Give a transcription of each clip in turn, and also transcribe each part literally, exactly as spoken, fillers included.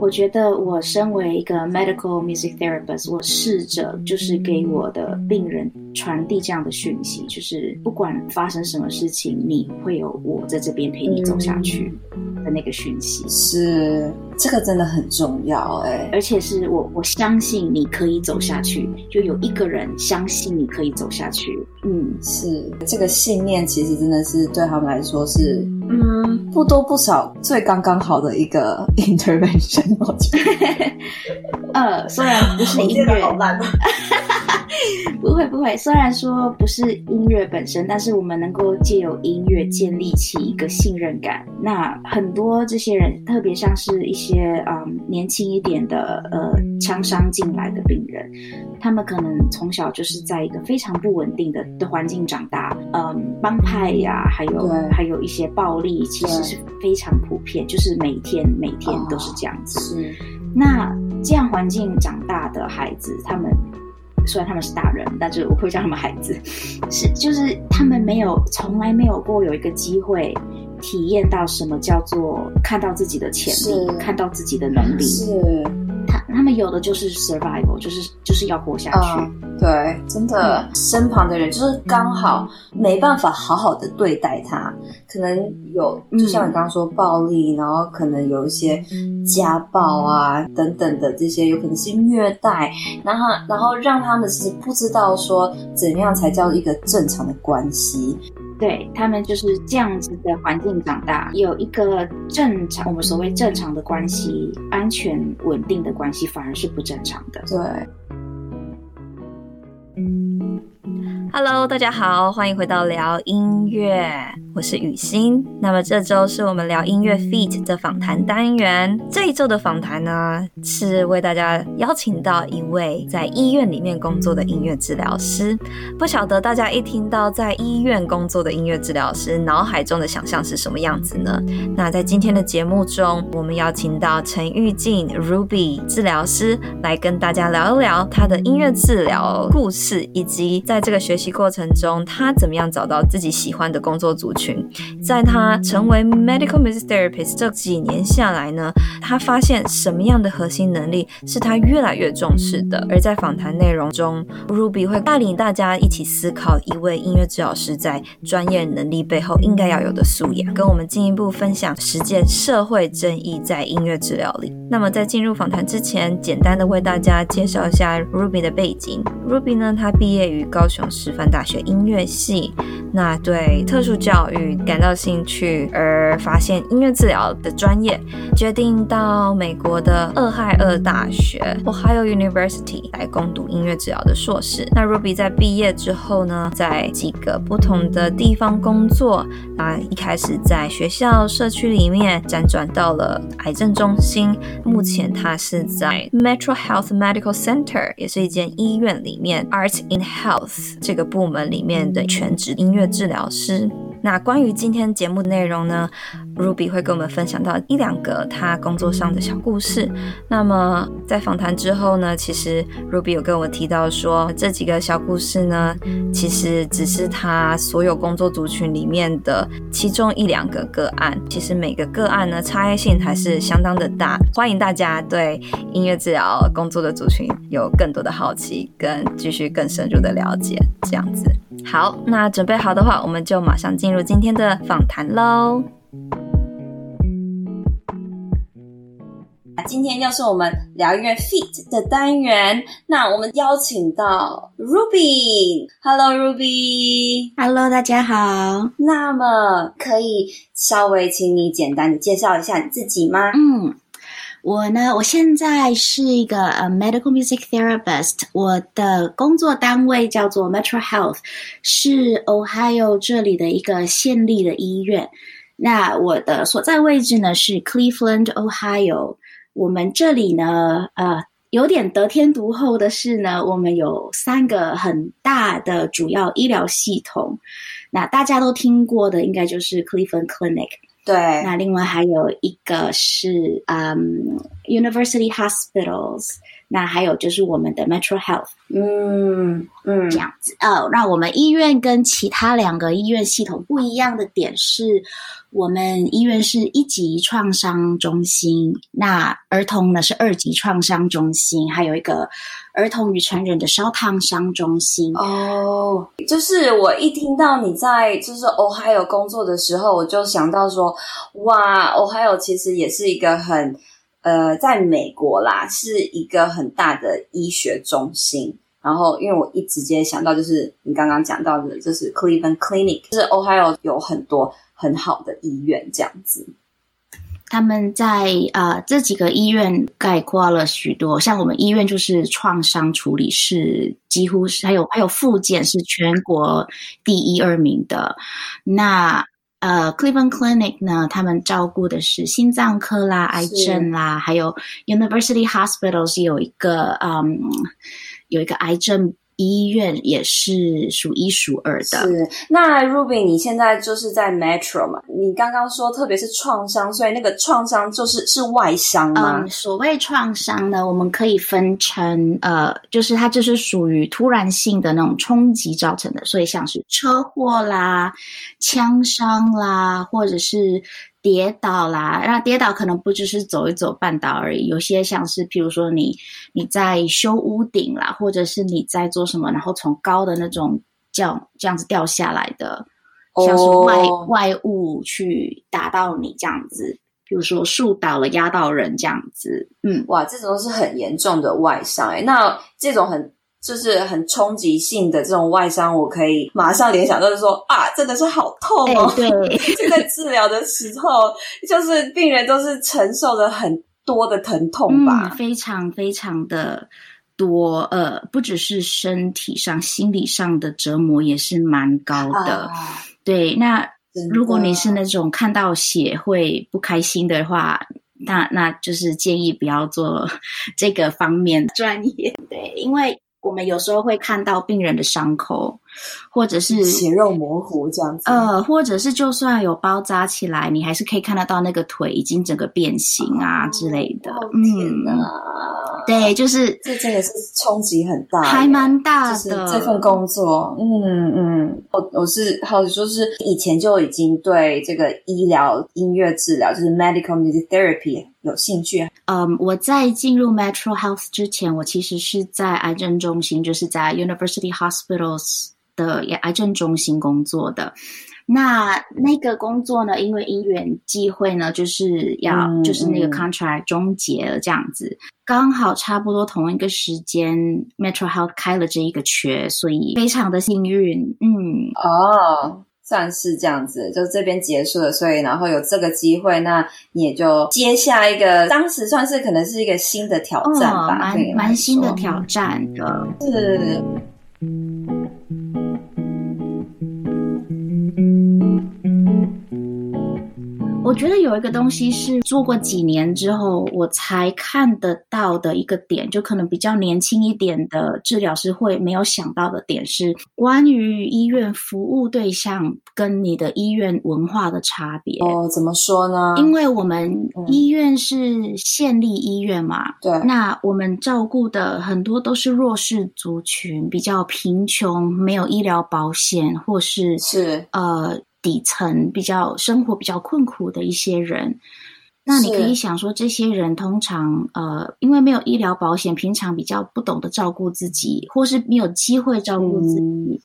我觉得我身为一个 medical music therapist， 我试着就是给我的病人传递这样的讯息，就是不管发生什么事情，你会有我在这边陪你走下去的那个讯息。是，这个真的很重要哎、欸，而且是我我相信你可以走下去，就有一个人相信你可以走下去。嗯，是，这个信念其实真的是对他们来说是。嗯，不多不少，最刚刚好的一个 intervention， 我觉得。呃，虽然不是音乐，好烂、哦。不会不会，虽然说不是音乐本身，但是我们能够借由音乐建立起一个信任感。那很多这些人，特别像是一些嗯年轻一点的呃枪伤进来的病人，他们可能从小就是在一个非常不稳定的的环境长大，嗯，帮派呀、啊，还有还有一些暴力，其实是非常普遍，就是每天每天都是这样子。哦、那这样环境长大的孩子，他们。虽然他们是大人，但是我会叫他们孩子，是就是他们没有从来没有过有一个机会体验到什么叫做看到自己的潜力，看到自己的能力。是，他他们有的就是 survival， 就是就是要活下去。嗯、对，真的、嗯，身旁的人就是刚好没办法好好的对待他，可能有就像你刚刚说暴力，然后可能有一些家暴啊等等的这些，有可能是虐待，然后然后让他们其实不知道说怎样才叫一个正常的关系。对，他们就是这样子的环境长大，有一个正常我们所谓正常的关系，安全稳定的关系反而是不正常的。对。Hello， 大家好，欢迎回到聊音乐，我是雨欣。那么这周是我们聊音乐 feat 的访谈单元。这一周的访谈呢，是为大家邀请到一位在医院里面工作的音乐治疗师。不晓得大家一听到在医院工作的音乐治疗师，脑海中的想象是什么样子呢？那在今天的节目中，我们邀请到陈玉静 Ruby 治疗师来跟大家聊一聊她的音乐治疗故事，以及在这个学习过程中他怎么样找到自己喜欢的工作族群。在他成为 medical music therapist 这几年下来呢，他发现什么样的核心能力是他越来越重视的。而在访谈内容中， Ruby 会带领大家一起思考一位音乐治疗师在专业能力背后应该要有的素养，跟我们进一步分享实践社会正义在音乐治疗里。那么在进入访谈之前，简单的为大家介绍一下 Ruby 的背景。 Ruby 呢，他毕业于高雄师范大学音乐系，那对特殊教育感到兴趣，而发现音乐治疗的专业，决定到美国的俄亥俄大学 Ohio University 来攻读音乐治疗的硕士。那 Ruby 在毕业之后呢，在几个不同的地方工作，那一开始在学校社区里面辗转到了癌症中心，目前他是在 MetroHealth Medical Center， 也是一间医院里面 Arts in Health 这个部门里面的全职音乐治疗师。那关于今天节目的内容呢， Ruby 会跟我们分享到一两个她工作上的小故事。那么在访谈之后呢，其实 Ruby 有跟我提到说，这几个小故事呢，其实只是她所有工作族群里面的其中一两个个案，其实每个个案呢差异性还是相当的大。欢迎大家对音乐治疗工作的族群有更多的好奇，跟继续更深入的了解这样子。好，那准备好的话，我们就马上进入今天的访谈咯。今天又是我们聊音乐 feat 的单元，那我们邀请到 Ruby。 Hello Ruby。 Hello 大家好。那么可以稍微请你简单的介绍一下你自己吗？嗯，我呢，我现在是一个 medical music therapist， 我的工作单位叫做 MetroHealth， 是 Ohio 这里的一个县立的医院。那我的所在位置呢是 Cleveland, Ohio。 我们这里呢，呃，有点得天独厚的是呢，我们有三个很大的主要医疗系统。那大家都听过的应该就是 Cleveland Clinic。对，那另外还有一个是嗯 University Hospitals， 那还有就是我们的 MetroHealth， 嗯嗯，这样子哦。那我们医院跟其他两个医院系统不一样的点是，我们医院是一级创伤中心，那儿童呢是二级创伤中心，还有一个儿童与成人的烧烫伤中心。哦，就是我一听到你在就是 Ohio 工作的时候，我就想到说，哇 ，Ohio 其实也是一个很。呃，在美国啦，是一个很大的医学中心。然后，因为我一直接想到就是你刚刚讲到的，就是 Cleveland Clinic， 就是 Ohio 有很多很好的医院这样子。他们在呃这几个医院概括了许多，像我们医院就是创伤处理是几乎是还有还有复健是全国第一二名的。那呃、uh, Cleveland Clinic 呢，他们照顾的是心脏科啦、癌症啦，还有 University Hospitals 有一个嗯，有一个癌症医院也是数一数二的。是，那 Ruby 你现在就是在 Metro 嘛？你刚刚说特别是创伤，所以那个创伤就是是外伤吗？嗯，所谓创伤呢，我们可以分成呃，就是它就是属于突然性的那种冲击造成的，所以像是车祸啦、枪伤啦，或者是跌倒啦。那跌倒可能不只是走一走绊倒而已，有些像是譬如说你你在修屋顶啦，或者是你在做什么然后从高的那种这样这样子掉下来的，像是外、oh. 外物去打到你这样子，比如说树倒了压到人这样子。嗯，哇，这种是很严重的外伤、欸、那这种很就是很冲击性的这种外伤，我可以马上联想到就说啊，真的是好痛哦！欸、对，就在治疗的时候，就是病人都是承受了很多的疼痛吧，嗯、非常非常的多，呃，不只是身体上，心理上的折磨也是蛮高的。啊、对，那如果你是那种看到血会不开心的话。那那就是建议不要做这个方面的专业，对，因为我们有时候会看到病人的伤口，或者是血肉模糊这样子，呃，或者是就算有包扎起来，你还是可以看得到那个腿已经整个变形啊、哦、之类的。哦、天哪、嗯，对，就是这真的是冲击很大，还蛮大的。就是、这份工作，嗯嗯，我我是好像说是以前就已经对这个医疗音乐治疗，就是 medical music therapy。有兴趣？嗯、um, ，我在进入 Metro Health 之前，我其实是在癌症中心，就是在 University Hospitals 的癌症中心工作的。那那个工作呢，因为因缘际会呢，就是要、嗯、就是那个 contract 终结了这样子、嗯，刚好差不多同一个时间 ，Metro Health 开了这一个缺，所以非常的幸运。嗯，哦。算是这样子，就这边结束了，所以然后有这个机会，那你也就接下一个，当时算是可能是一个新的挑战吧，哦、蛮蛮新的挑战的。是。我觉得有一个东西是做过几年之后我才看得到的一个点，就可能比较年轻一点的治疗师会没有想到的点是关于医院服务对象跟你的医院文化的差别。哦，怎么说呢？因为我们医院是县立医院嘛，对、嗯，那我们照顾的很多都是弱势族群，比较贫穷，没有医疗保险，或是是呃。底层比较生活比较困苦的一些人，那你可以想说这些人通常呃，因为没有医疗保险，平常比较不懂得照顾自己，或是没有机会照顾自己、嗯、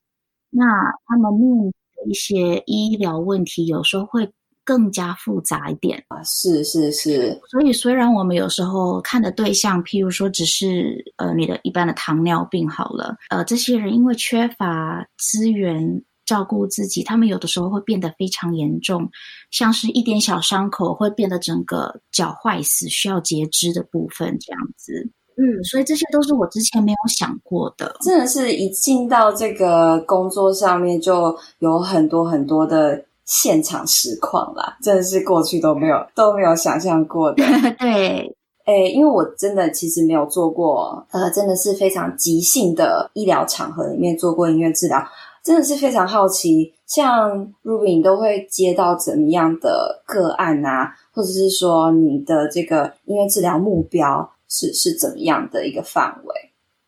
那他们面临的一些医疗问题有时候会更加复杂一点、啊、是是是。所以虽然我们有时候看的对象譬如说只是呃你的一般的糖尿病好了，呃，这些人因为缺乏资源照顾自己，他们有的时候会变得非常严重，像是一点小伤口会变得整个脚坏死，需要截肢的部分这样子。嗯，所以这些都是我之前没有想过的。真的是一进到这个工作上面就有很多很多的现场实况啦，真的是过去都没有都没有想象过的。对。诶，因为我真的其实没有做过呃，真的是非常即兴的医疗场合里面做过音乐治疗，真的是非常好奇，像 Ruby 你都会接到怎么样的个案啊，或者是说你的这个音乐治疗目标是是怎么样的一个范围？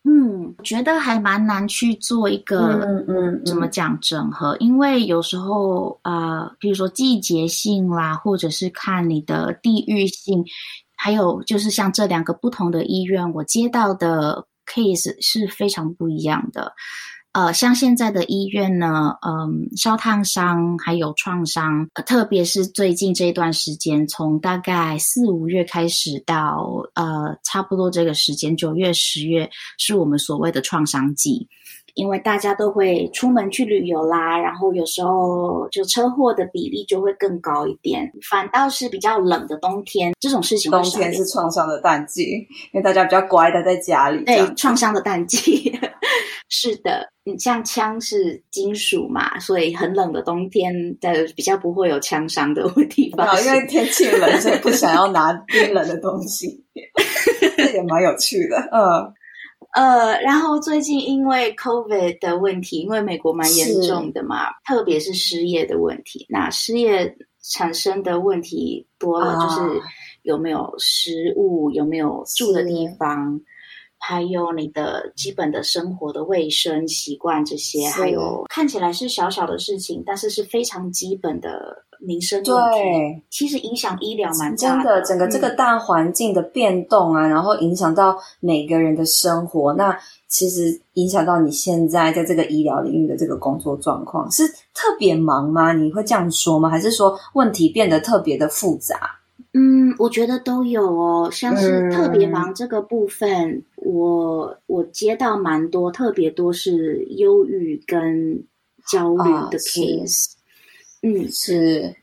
嗯，我觉得还蛮难去做一个嗯嗯怎么讲整合，因为有时候呃，比如说季节性啦，或者是看你的地域性，还有就是像这两个不同的医院，我接到的 case 是非常不一样的。呃，像现在的医院呢，嗯，烧烫伤还有创伤，呃、特别是最近这一段时间，从大概四五月开始到呃，差不多这个时间，九月、十月是我们所谓的创伤季，因为大家都会出门去旅游啦，然后有时候就车祸的比例就会更高一点，反倒是比较冷的冬天，这种事情会少一点。冬天是创伤的淡季，因为大家比较乖待在家里。对，创伤的淡季。是的，你像枪是金属嘛，所以很冷的冬天的比较不会有枪伤的问题吧？因为天气冷，所以不想要拿冰冷的东西，这也蛮有趣的。嗯呃，然后最近因为 COVID 的问题，因为美国蛮严重的嘛，特别是失业的问题。那失业产生的问题多了，啊、就是有没有食物，有没有住的地方。还有你的基本的生活的卫生习惯这些，还有看起来是小小的事情，但是是非常基本的民生问题。对，其实影响医疗蛮大的。真的，整个这个大环境的变动啊，嗯、然后影响到每个人的生活，那其实影响到你现在在这个医疗领域的这个工作状况，是特别忙吗？你会这样说吗？还是说问题变得特别的复杂？嗯，我觉得都有哦，像是特别忙这个部分，嗯、我我接到蛮多，特别多是忧郁跟焦虑的 case，哦、嗯，是，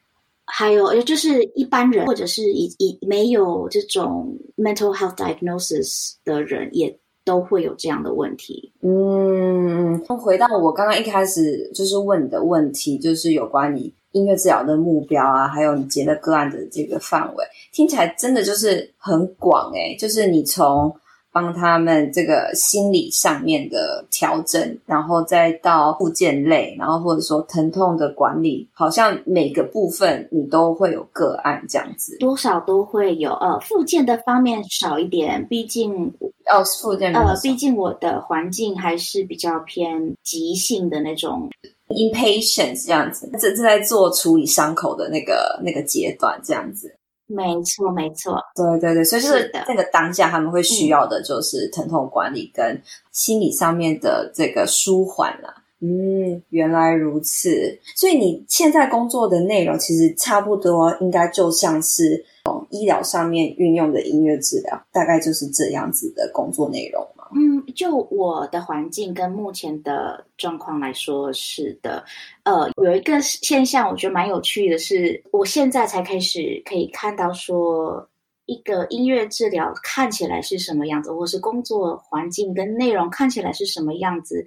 还有就是一般人或者是以以没有这种 mental health diagnosis 的人也都会有这样的问题。嗯，回到我刚刚一开始就是问你的问题，就是有关你音乐治疗的目标啊，还有你接的个案的这个范围，听起来真的就是很广诶、欸、就是你从帮他们这个心理上面的调整，然后再到复健类，然后或者说疼痛的管理，好像每个部分你都会有个案这样子，多少都会有。呃，复健的方面少一点，毕竟哦，复健呃，毕竟我的环境还是比较偏急性的那种。inpatient 这样子，这是在做处理伤口的那个那个阶段这样子。没错没错，对对对，所以就是那个当下他们会需要的就是疼痛管理跟心理上面的这个舒缓啦。嗯，原来如此。所以你现在工作的内容其实差不多应该就像是医疗上面运用的音乐治疗，大概就是这样子的工作内容吗？嗯，就我的环境跟目前的状况来说是的。呃，有一个现象我觉得蛮有趣的是，我现在才开始可以看到说一个音乐治疗看起来是什么样子，或是工作环境跟内容看起来是什么样子，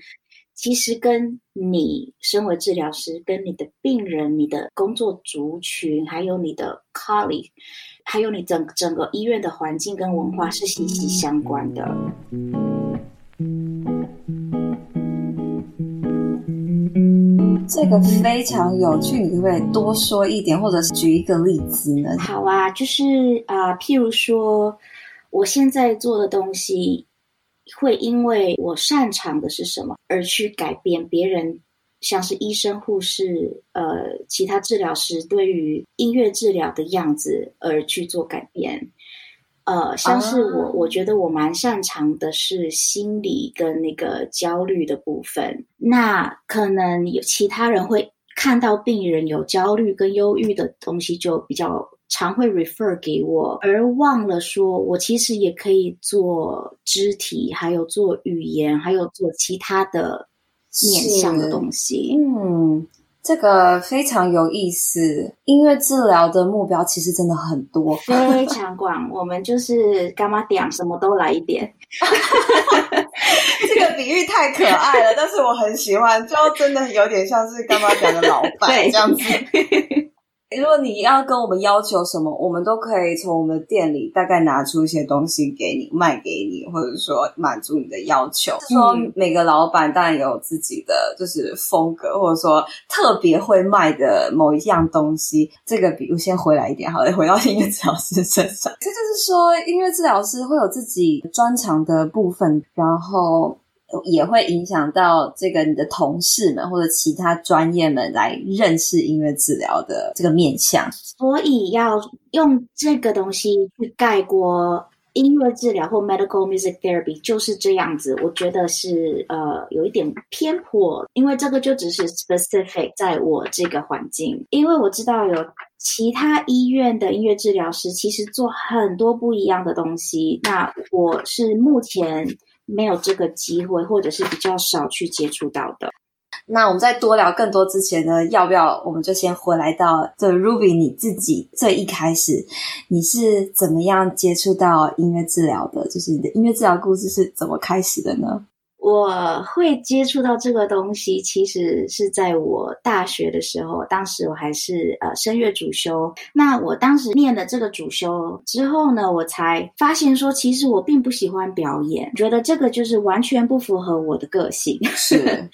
其实跟你身为治疗师，跟你的病人，你的工作族群，还有你的 colleague， 还有你整整个医院的环境跟文化是息息相关的。这个非常有趣，你会多说一点，或者举一个例子呢？好啊，就是啊、呃，譬如说我现在做的东西会因为我擅长的是什么而去改变别人，像是医生、护士、呃，其他治疗师对于音乐治疗的样子而去做改变。呃，像是我，我觉得我蛮擅长的是心理跟那个焦虑的部分。那可能有其他人会看到病人有焦虑跟忧郁的东西，就比较常会 refer 给我，而忘了说我其实也可以做肢体，还有做语言，还有做其他的面向的东西。嗯，这个非常有意思。音乐治疗的目标其实真的很多，非常广。我们就是干嘛点什么都来一点。这个比喻太可爱了，但是我很喜欢，就真的有点像是干嘛点的老板这样子。如果你要跟我们要求什么，我们都可以从我们的店里大概拿出一些东西给你，卖给你，或者说满足你的要求。就是说每个老板当然有自己的就是风格，或者说特别会卖的某一样东西。这个比如先回来一点好了，回到音乐治疗师身上，这就是说音乐治疗师会有自己专长的部分，然后也会影响到这个你的同事们或者其他专业们来认识音乐治疗的这个面向，所以要用这个东西去概括音乐治疗或 medical music therapy 就是这样子。我觉得是呃有一点偏颇，因为这个就只是 specific 在我这个环境，因为我知道有其他医院的音乐治疗师其实做很多不一样的东西，那我是目前没有这个机会，或者是比较少去接触到的。那我们在多聊更多之前呢，要不要我们就先回来到这 Ruby 你自己最一开始你是怎么样接触到音乐治疗的，就是你的音乐治疗故事是怎么开始的呢？我会接触到这个东西其实是在我大学的时候，当时我还是呃声乐主修，那我当时念了这个主修之后呢，我才发现说其实我并不喜欢表演，觉得这个就是完全不符合我的个性，是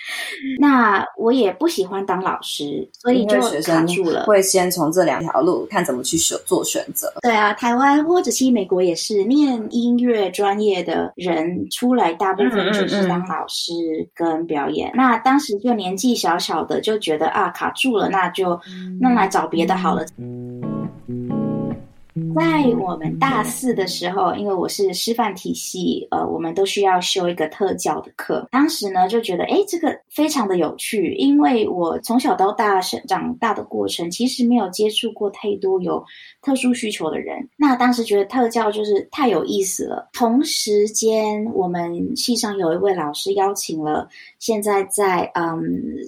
那我也不喜欢当老师，所以就卡住了，会先从这两条路看怎么去做选择。对啊，台湾或者是美国也是念音乐专业的人出来大部分就是当、嗯嗯嗯老师跟表演，那当时就年纪小小的就觉得啊卡住了，那就那来找别的好了。在我们大四的时候，因为我是师范体系，呃，我们都需要修一个特教的课。当时呢就觉得，诶，这个非常的有趣，因为我从小到大长大的过程，其实没有接触过太多有特殊需求的人。那当时觉得特教就是太有意思了。同时间，我们系上有一位老师邀请了现在在嗯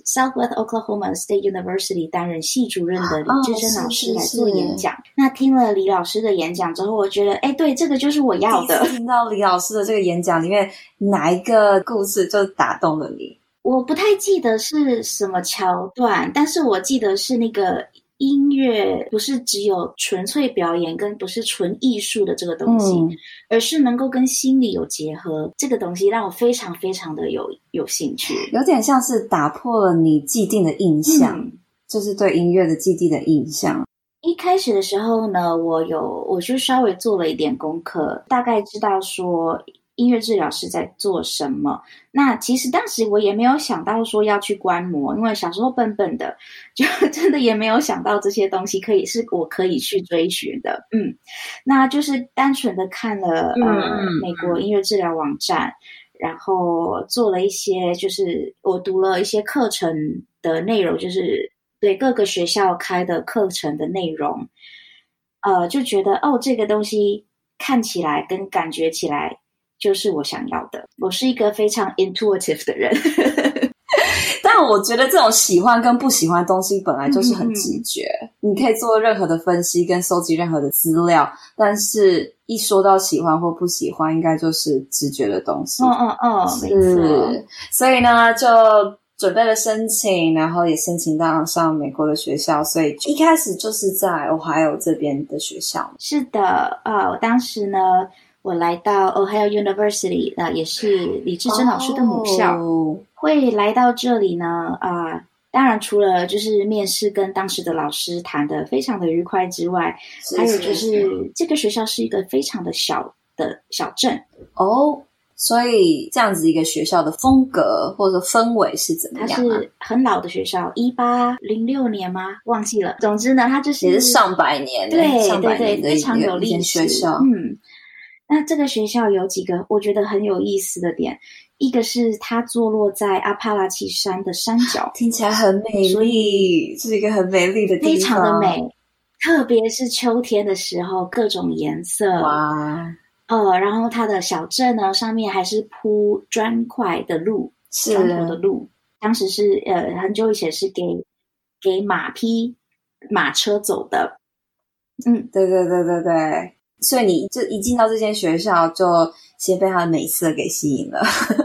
Southwest Oklahoma State University 担任系主任的李志生老师来做演讲。哦、是是是那听了李老师老师的演讲之后，我觉得哎，对，这个就是我要的。听到李老师的这个演讲里面，哪一个故事就打动了你？我不太记得是什么桥段，但是我记得是那个音乐不是只有纯粹表演跟不是纯艺术的这个东西、嗯、而是能够跟心理有结合，这个东西让我非常非常的有有兴趣，有点像是打破了你既定的印象、嗯、就是对音乐的既定的印象。一开始的时候呢，我有我就稍微做了一点功课，大概知道说音乐治疗师在做什么。那其实当时我也没有想到说要去观摩，因为小时候笨笨的，就真的也没有想到这些东西可以是我可以去追寻的。嗯，那就是单纯的看了、嗯呃、美国音乐治疗网站，然后做了一些就是我读了一些课程的内容，就是。对各个学校开的课程的内容，呃，就觉得哦，这个东西看起来跟感觉起来就是我想要的。我是一个非常 intuitive 的人，但我觉得这种喜欢跟不喜欢的东西本来就是很直觉、嗯、你可以做任何的分析跟收集任何的资料，但是一说到喜欢或不喜欢，应该就是直觉的东西。嗯嗯嗯，没错。所以呢，就准备了申请，然后也申请到上美国的学校，所以一开始就是在 Ohio 这边的学校。是的，呃，我当时呢，我来到 Ohio University， 呃，也是李志珍老师的母校。Oh. 会来到这里呢，啊、呃，当然除了就是面试跟当时的老师谈得非常的愉快之外，是是还有就是这个学校是一个非常的小的小镇哦。Oh.所以这样子一个学校的风格或者氛围是怎么样、啊、它是很老的学校，一八零六年吗忘记了，总之呢它就是也是上百年，对上百年的对对，非常有历史学校。嗯，那这个学校有几个我觉得很有意思的点，一个是它坐落在阿帕拉契山的山脚，听起来很美丽，是一个很美丽的地方，非常的美，特别是秋天的时候各种颜色。哇，呃，然后它的小镇呢，上面还是铺砖块的路，砖头的路。当时是呃，很久以前是给给马匹、马车走的。嗯，对对对对对。所以你就一进到这间学校就先被它的美色给吸引了。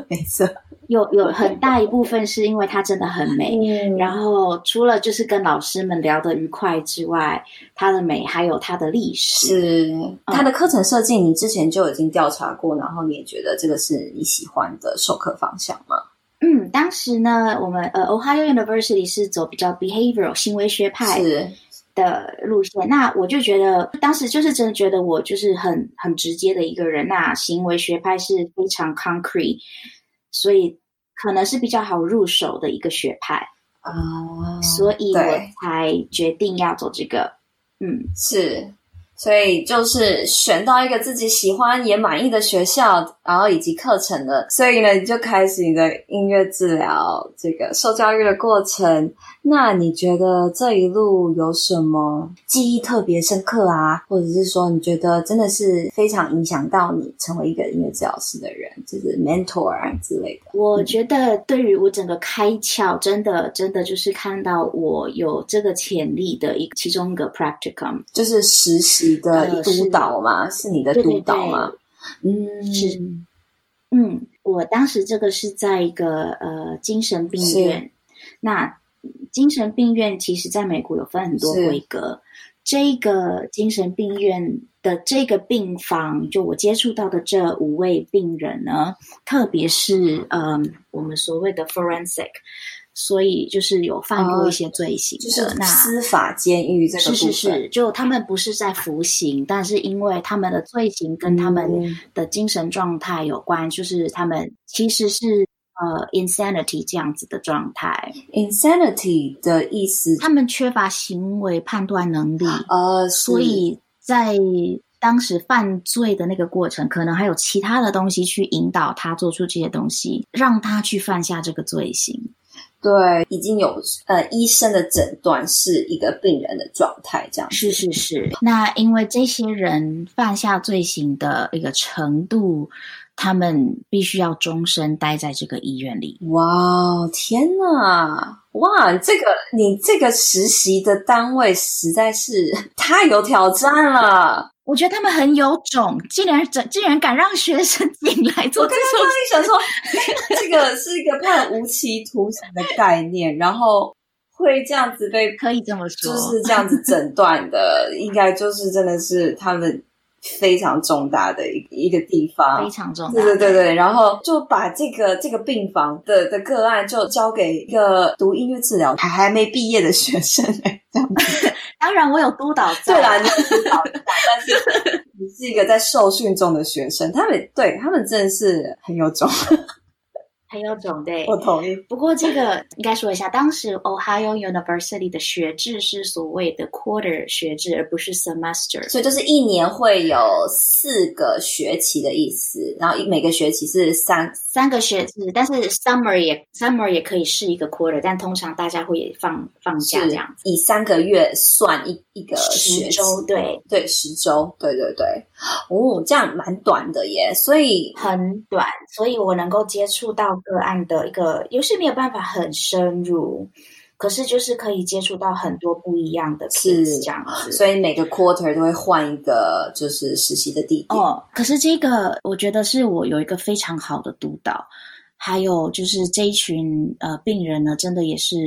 美色有有很大一部分是因为它真的很美、嗯、然后除了就是跟老师们聊得愉快之外，它的美还有它的历史。是它的课程设计你之前就已经调查过，然后你也觉得这个是你喜欢的授课方向吗？嗯，当时呢我们呃 Ohio University 是走比较 behavioral 行为学派是的路线，那我就觉得当时就是真的觉得我就是很很直接的一个人，那行为学派是非常 concrete， 所以可能是比较好入手的一个学派、哦、所以我才决定要走这个。嗯，是，所以就是选到一个自己喜欢也满意的学校，然后以及课程的，所以呢你就开始你的音乐治疗这个受教育的过程。那你觉得这一路有什么记忆特别深刻啊，或者是说你觉得真的是非常影响到你成为一个音乐治疗师的人，就是 mentor 啊之类的？我觉得对于我整个开窍，真的真的就是看到我有这个潜力的一其中一个 practicum， 就是实习的督导吗？ 是, 是你的督导吗？对对对，嗯，是，嗯，我当时这个是在一个呃精神病院。那精神病院其实在美国有分很多规格，这个精神病院的这个病房，就我接触到的这五位病人呢，特别是嗯、呃、我们所谓的 forensic。所以就是有犯过一些罪行的、哦、就是司法监狱这个部分。是是是，就他们不是在服刑，但是因为他们的罪行跟他们的精神状态有关、嗯、就是他们其实是呃 insanity 这样子的状态。 insanity 的意思他们缺乏行为判断能力，呃，所以在当时犯罪的那个过程，可能还有其他的东西去引导他做出这些东西，让他去犯下这个罪行。对，已经有呃医生的诊断是一个病人的状态，这样子。是是是。那因为这些人犯下罪行的一个程度，他们必须要终身待在这个医院里。哇，天哪！哇，这个你这个实习的单位实在是太有挑战了。我觉得他们很有种，竟然竟然敢让学生进来做这种事。我刚刚想说，这个是一个判无期徒刑的概念，然后会这样子被可以这么说，就是这样子诊断的，应该就是真的是他们非常重大的一个地方，非常重大。对对对对，然后就把这个这个病房的的个案就交给一个读音乐治疗还还没毕业的学生、欸、这样子。当然我有督导在，对啦，你有督导在，但是你是一个在受训中的学生，他们对他们真的是很有种，很有种。对，我同意。不过这个应该说一下，当时 Ohio University 的学制是所谓的 quarter 学制，而不是 semester， 所以就是一年会有四个学期的意思，然后每个学期是三三个学制，但是 summer 也 summer 也可以是一个 quarter， 但通常大家会放放假这样子，以三个月算一一个学周，对对，十周，对对对，哦，这样蛮短的耶，所以很短，所以我能够接触到个案的一个，也是没有办法很深入，可是就是可以接触到很多不一样的 case 这样子，所以每个 quarter 都会换一个就是实习的地点。哦，可是这个我觉得是我有一个非常好的督导，还有就是这一群呃病人呢，真的也是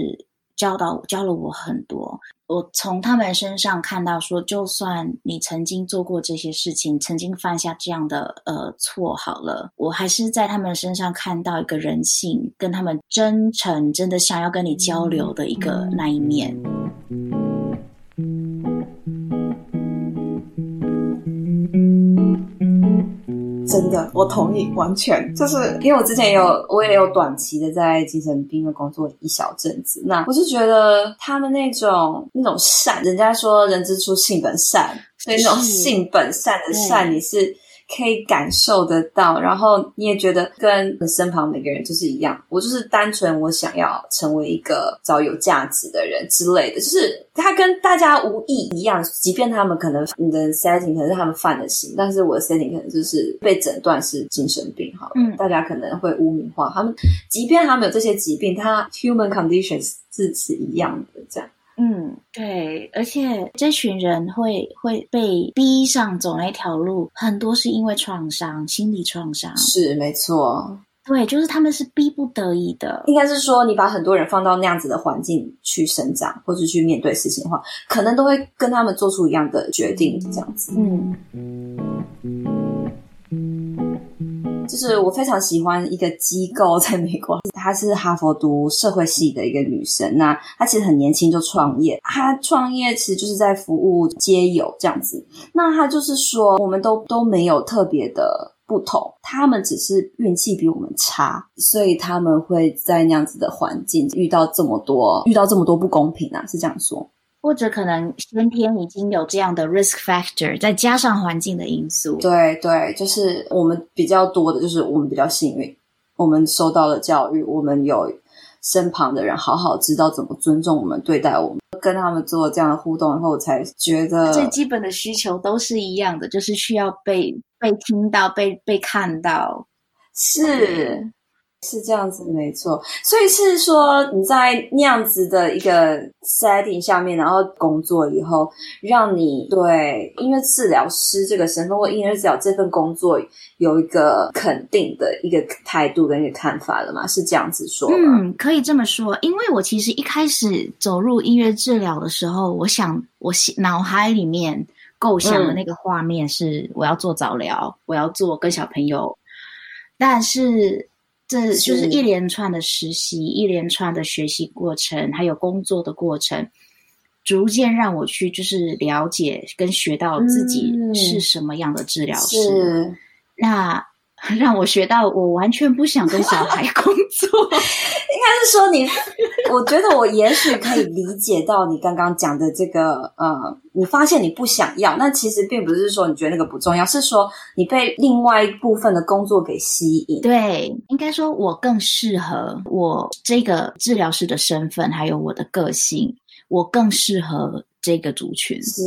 教导教了我很多。我从他们身上看到说，就算你曾经做过这些事情，曾经犯下这样的呃错好了，我还是在他们身上看到一个人性，跟他们真诚真的想要跟你交流的一个那一面。真的，我同意，完全就是因为我之前也有，我也有短期的在精神病院工作一小阵子，那我就觉得他们那种那种善，人家说人之初性本善，所以那种性本善的善你是可以感受得到，然后你也觉得跟身旁每个人就是一样，我就是单纯我想要成为一个找有价值的人之类的，就是他跟大家无异一样，即便他们可能你的 setting 可能是他们犯的刑，但是我的 setting 可能就是被诊断是精神病好了、嗯、大家可能会污名化他们，即便他们有这些疾病，他 human conditions 是一样的这样。嗯，对，而且这群人会会被逼上走那条路，很多是因为创伤，心理创伤。是，没错。对，就是他们是逼不得已的。应该是说你把很多人放到那样子的环境去生长或者去面对事情的话，可能都会跟他们做出一样的决定，这样子。嗯，就是我非常喜欢一个机构在美国，她是哈佛读社会系的一个女生，那她其实很年轻就创业，她创业其实就是在服务街友这样子。那她就是说我们都都没有特别的不同，他们只是运气比我们差，所以他们会在那样子的环境遇到这么多遇到这么多不公平啊，是这样说。或者可能先天已经有这样的 risk factor， 再加上环境的因素。对对，就是我们比较多的就是我们比较幸运，我们受到了教育，我们有身旁的人好好知道怎么尊重我们，对待我们，跟他们做这样的互动，然后我才觉得最基本的需求都是一样的，就是需要被被听到，被被看到。是是这样子，没错。所以是说你在那样子的一个 setting 下面，然后工作以后，让你对音乐治疗师这个身份或音乐治疗这份工作有一个肯定的一个态度跟一个看法了吗？是这样子说吗？嗯，可以这么说。因为我其实一开始走入音乐治疗的时候，我想我脑海里面构想的那个画面是我要做早疗，我要做跟小朋友，但是这就是一连串的实习，一连串的学习过程，还有工作的过程，逐渐让我去就是了解跟学到自己是什么样的治疗师。嗯，那让我学到我完全不想跟小孩工作。应该是说你我觉得我也许可以理解到你刚刚讲的这个呃，你发现你不想要，那其实并不是说你觉得那个不重要，是说你被另外一部分的工作给吸引。对，应该说我更适合我这个治疗师的身份，还有我的个性，我更适合这个族群。是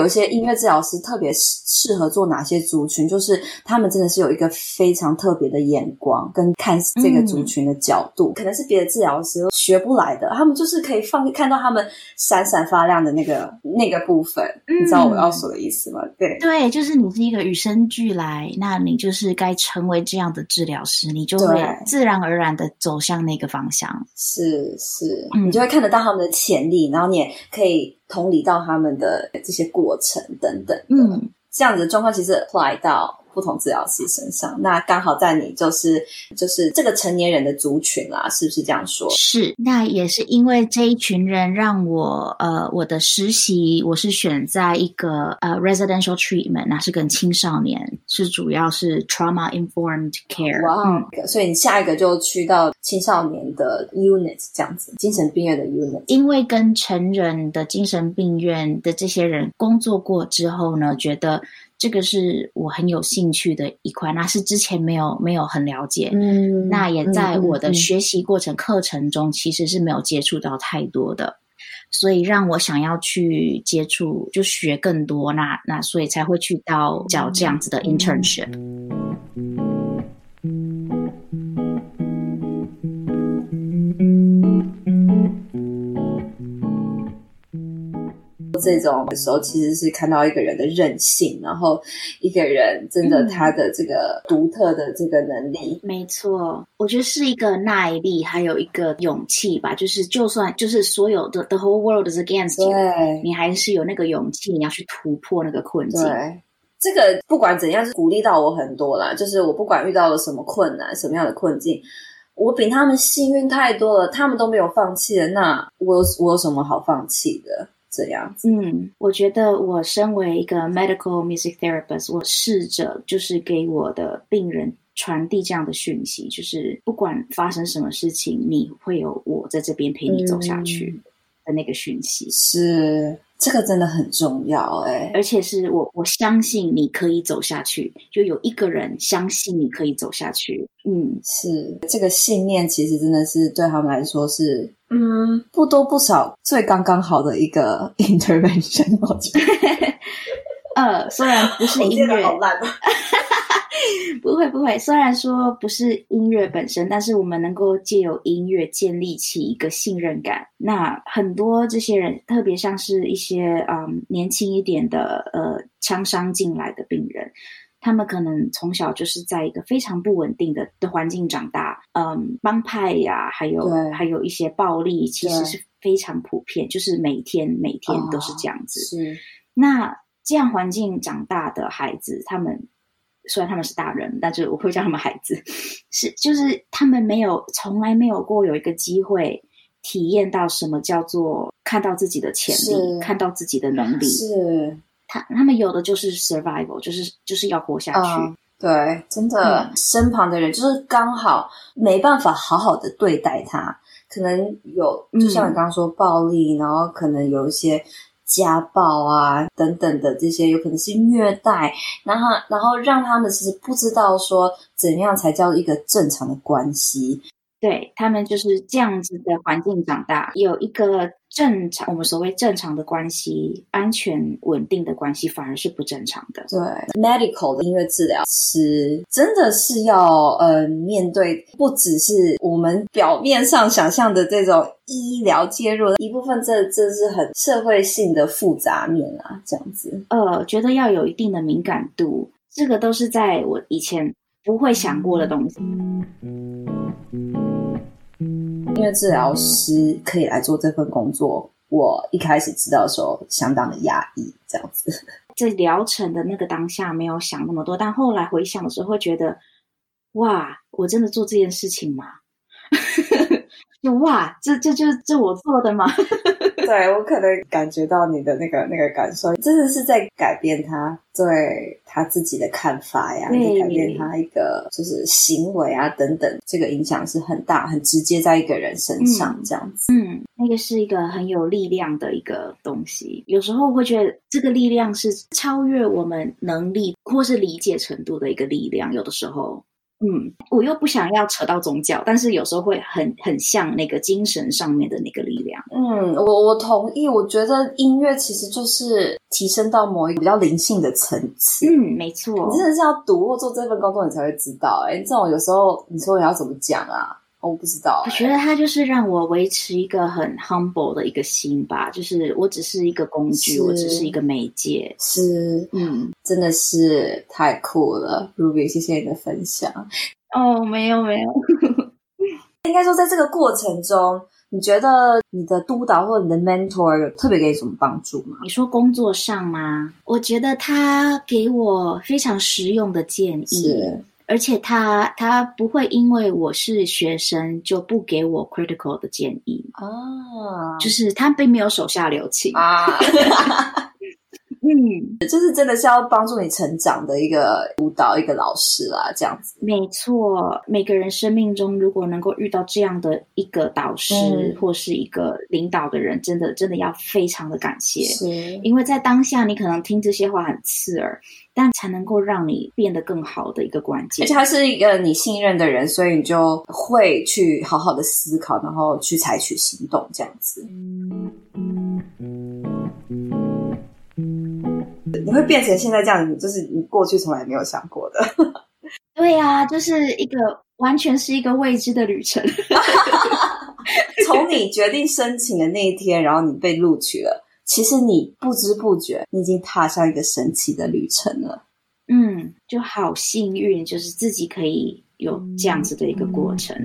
有些音乐治疗师特别适合做哪些族群，就是他们真的是有一个非常特别的眼光跟看这个族群的角度。嗯，可能是别的治疗师学不来的，他们就是可以放看到他们闪闪发亮的那个那个部分。嗯，你知道我要说的意思吗？对对，就是你是一个与生俱来，那你就是该成为这样的治疗师，你就会自然而然的走向那个方向。是是，嗯，你就会看得到他们的潜力，然后你也可以同理到他们的这些过程等等。嗯，这样子的状况其实 apply 到不同治疗师身上，那刚好在你就是就是这个成年人的族群啦，是不是这样说？是，那也是因为这一群人让我呃我的实习我是选在一个呃 residential treatment， 那是跟青少年，是主要是 trauma informed care。哇，嗯，所以你下一个就去到青少年的 unit 这样子，精神病院的 unit。因为跟成人的精神病院的这些人工作过之后呢，觉得这个是我很有兴趣的一块，那是之前没有没有很了解。嗯，那也在我的学习过程，嗯，课程中其实是没有接触到太多的，所以让我想要去接触就学更多，那那所以才会去到找这样子的 internship。这种的时候其实是看到一个人的韧性，然后一个人真的他的这个独特的这个能力。嗯，没错，我觉得是一个耐力还有一个勇气吧，就是就算就是所有的 the whole world is against you， 你还是有那个勇气，你要去突破那个困境。对，这个不管怎样是鼓励到我很多啦，就是我不管遇到了什么困难，什么样的困境，我比他们幸运太多了，他们都没有放弃了，那我有我有什么好放弃的这样子。嗯，我觉得我身为一个 medical music therapist， 我试着就是给我的病人传递这样的讯息，就是不管发生什么事情，你会有我在这边陪你走下去的那个讯息。嗯，是，这个真的很重要。欸，而且是我我相信你可以走下去，就有一个人相信你可以走下去。嗯，是，这个信念其实真的是对他们来说是嗯不多不少最刚刚好的一个 intervention， 我觉得。呃，虽然不是音乐，好烂。不会不会，虽然说不是音乐本身，但是我们能够借由音乐建立起一个信任感。那很多这些人，特别像是一些嗯年轻一点的呃枪伤进来的病人，他们可能从小就是在一个非常不稳定的的环境长大，嗯，帮派呀、啊，还有还有一些暴力，其实是非常普遍，就是每天每天都是这样子。哦、是那这样环境长大的孩子，他们。虽然他们是大人，但是我会叫他们孩子，是就是他们没有从来没有过有一个机会体验到什么叫做看到自己的潜力，看到自己的能力，是他他们有的就是 survival， 就是就是要活下去。嗯、对，真的、嗯、身旁的人就是刚好没办法好好的对待他，可能有就像你刚刚说暴力，然后可能有一些。家暴啊等等的这些有可能是虐待，然后然后让他们其实不知道说怎样才叫一个正常的关系，对，他们就是这样子的环境长大，有一个正常我们所谓正常的关系，安全稳定的关系反而是不正常的。对 medical 的音乐治疗师真的是要呃面对不只是我们表面上想象的这种医疗介入一部分，这这是很社会性的复杂面啊，这样子呃觉得要有一定的敏感度，这个都是在我以前不会想过的东西。音乐治疗师可以来做这份工作，我一开始知道的时候相当的压抑，这样子在疗程的那个当下没有想那么多，但后来回想的时候会觉得哇我真的做这件事情吗？就哇这这就是这我做的吗？对，我可能感觉到你的那个那个感受，真的是在改变他对他自己的看法呀，你改变他一个就是行为啊等等，这个影响是很大很直接在一个人身上、嗯、这样子。嗯，那个是一个很有力量的一个东西，有时候会觉得这个力量是超越我们能力或是理解程度的一个力量，有的时候嗯，我又不想要扯到宗教，但是有时候会很很像那个精神上面的那个力量。嗯，我我同意，我觉得音乐其实就是提升到某一个比较灵性的层次。嗯，没错，你真的是要读或做这份工作，你才会知道、欸。哎，这种有时候你说你要怎么讲啊？我不知道、欸。我觉得它就是让我维持一个很 humble 的一个心吧，就是我只是一个工具，我只是一个媒介。是，嗯。真的是太酷了 Ruby， 谢谢你的分享。哦没有没有应该说在这个过程中你觉得你的督导或你的 mentor 有特别给你什么帮助吗？你说工作上吗？我觉得他给我非常实用的建议，而且他他不会因为我是学生就不给我 critical 的建议、啊、就是他并没有手下留情啊嗯，就是真的是要帮助你成长的一个舞蹈一个老师啦，这样子。没错，每个人生命中如果能够遇到这样的一个导师、嗯、或是一个领导的人，真的真的要非常的感谢，是因为在当下你可能听这些话很刺耳，但才能够让你变得更好的一个关键，而且他是一个你信任的人，所以你就会去好好的思考，然后去采取行动，这样子。你会变成现在这样子，就是你过去从来没有想过的。对啊，就是一个完全是一个未知的旅程。从你决定申请的那一天，然后你被录取了，其实你不知不觉，你已经踏上一个神奇的旅程了。嗯，就好幸运，就是自己可以有这样子的一个过程。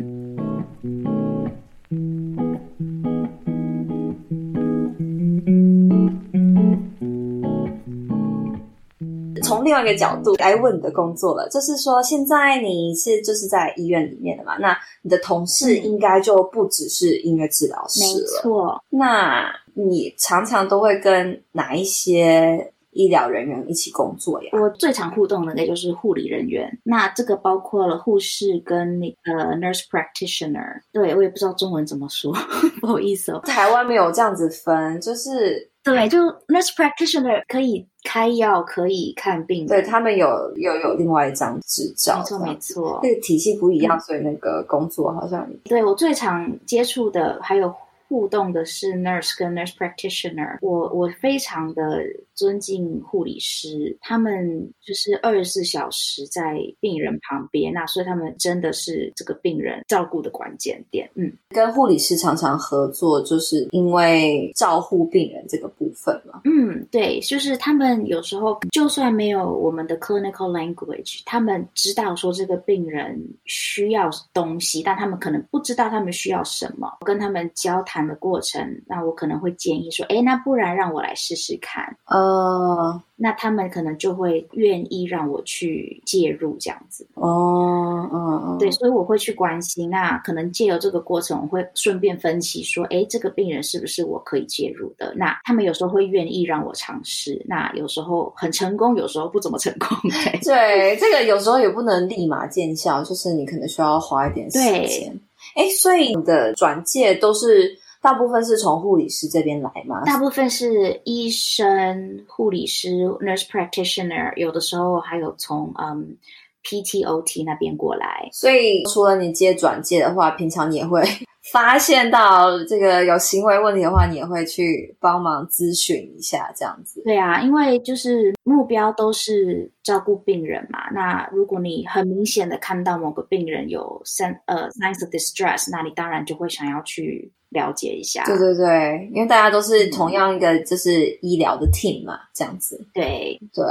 从另外一个角度来问你的工作了，就是说现在你是就是在医院里面的嘛，那你的同事应该就不只是音乐治疗师了，没错。那你常常都会跟哪一些医疗人员一起工作呀？我最常互动的那就是护理人员，那这个包括了护士跟那个 nurse practitioner， 对，我也不知道中文怎么说不好意思哦，台湾没有这样子分，就是对，就 nurse practitioner 可以开药，可以看病，对，他们有有有另外一张执照，没错没错，这个体系不一样、嗯、所以那个工作好像对我最常接触的还有互动的是 nurse 跟 nurse practitioner， 我我非常的尊敬护理师，他们就是二十四小时在病人旁边，那所以他们真的是这个病人照顾的关键点。嗯，跟护理师常常合作，就是因为照护病人这个部分嘛。嗯，对，就是他们有时候就算没有我们的 clinical language， 他们知道说这个病人需要东西，但他们可能不知道他们需要什么。我跟他们交谈的过程，那我可能会建议说，哎，那不然让我来试试看。呃，那他们可能就会愿意让我去介入这样子。哦，嗯，对，所以我会去关心，那可能借由这个过程，我会顺便分析说，哎，这个病人是不是我可以介入的？那他们有时候会愿意让我尝试，那有时候很成功，有时候不怎么成功。对，对，这个有时候也不能立马见效，就是你可能需要花一点时间。哎，所以你的转介都是大部分是从护理师这边来吗？大部分是医生、护理师、nurse practitioner， 有的时候还有从嗯 P T O T 那边过来。所以除了你接转介的话，平常你也会发现到这个有行为问题的话，你也会去帮忙咨询一下这样子。对啊，因为就是目标都是照顾病人嘛，那如果你很明显的看到某个病人有 sign, 呃 signs of distress， 那你当然就会想要去了解一下。对对对，因为大家都是同样一个就是医疗的 team 嘛，这样子。对对，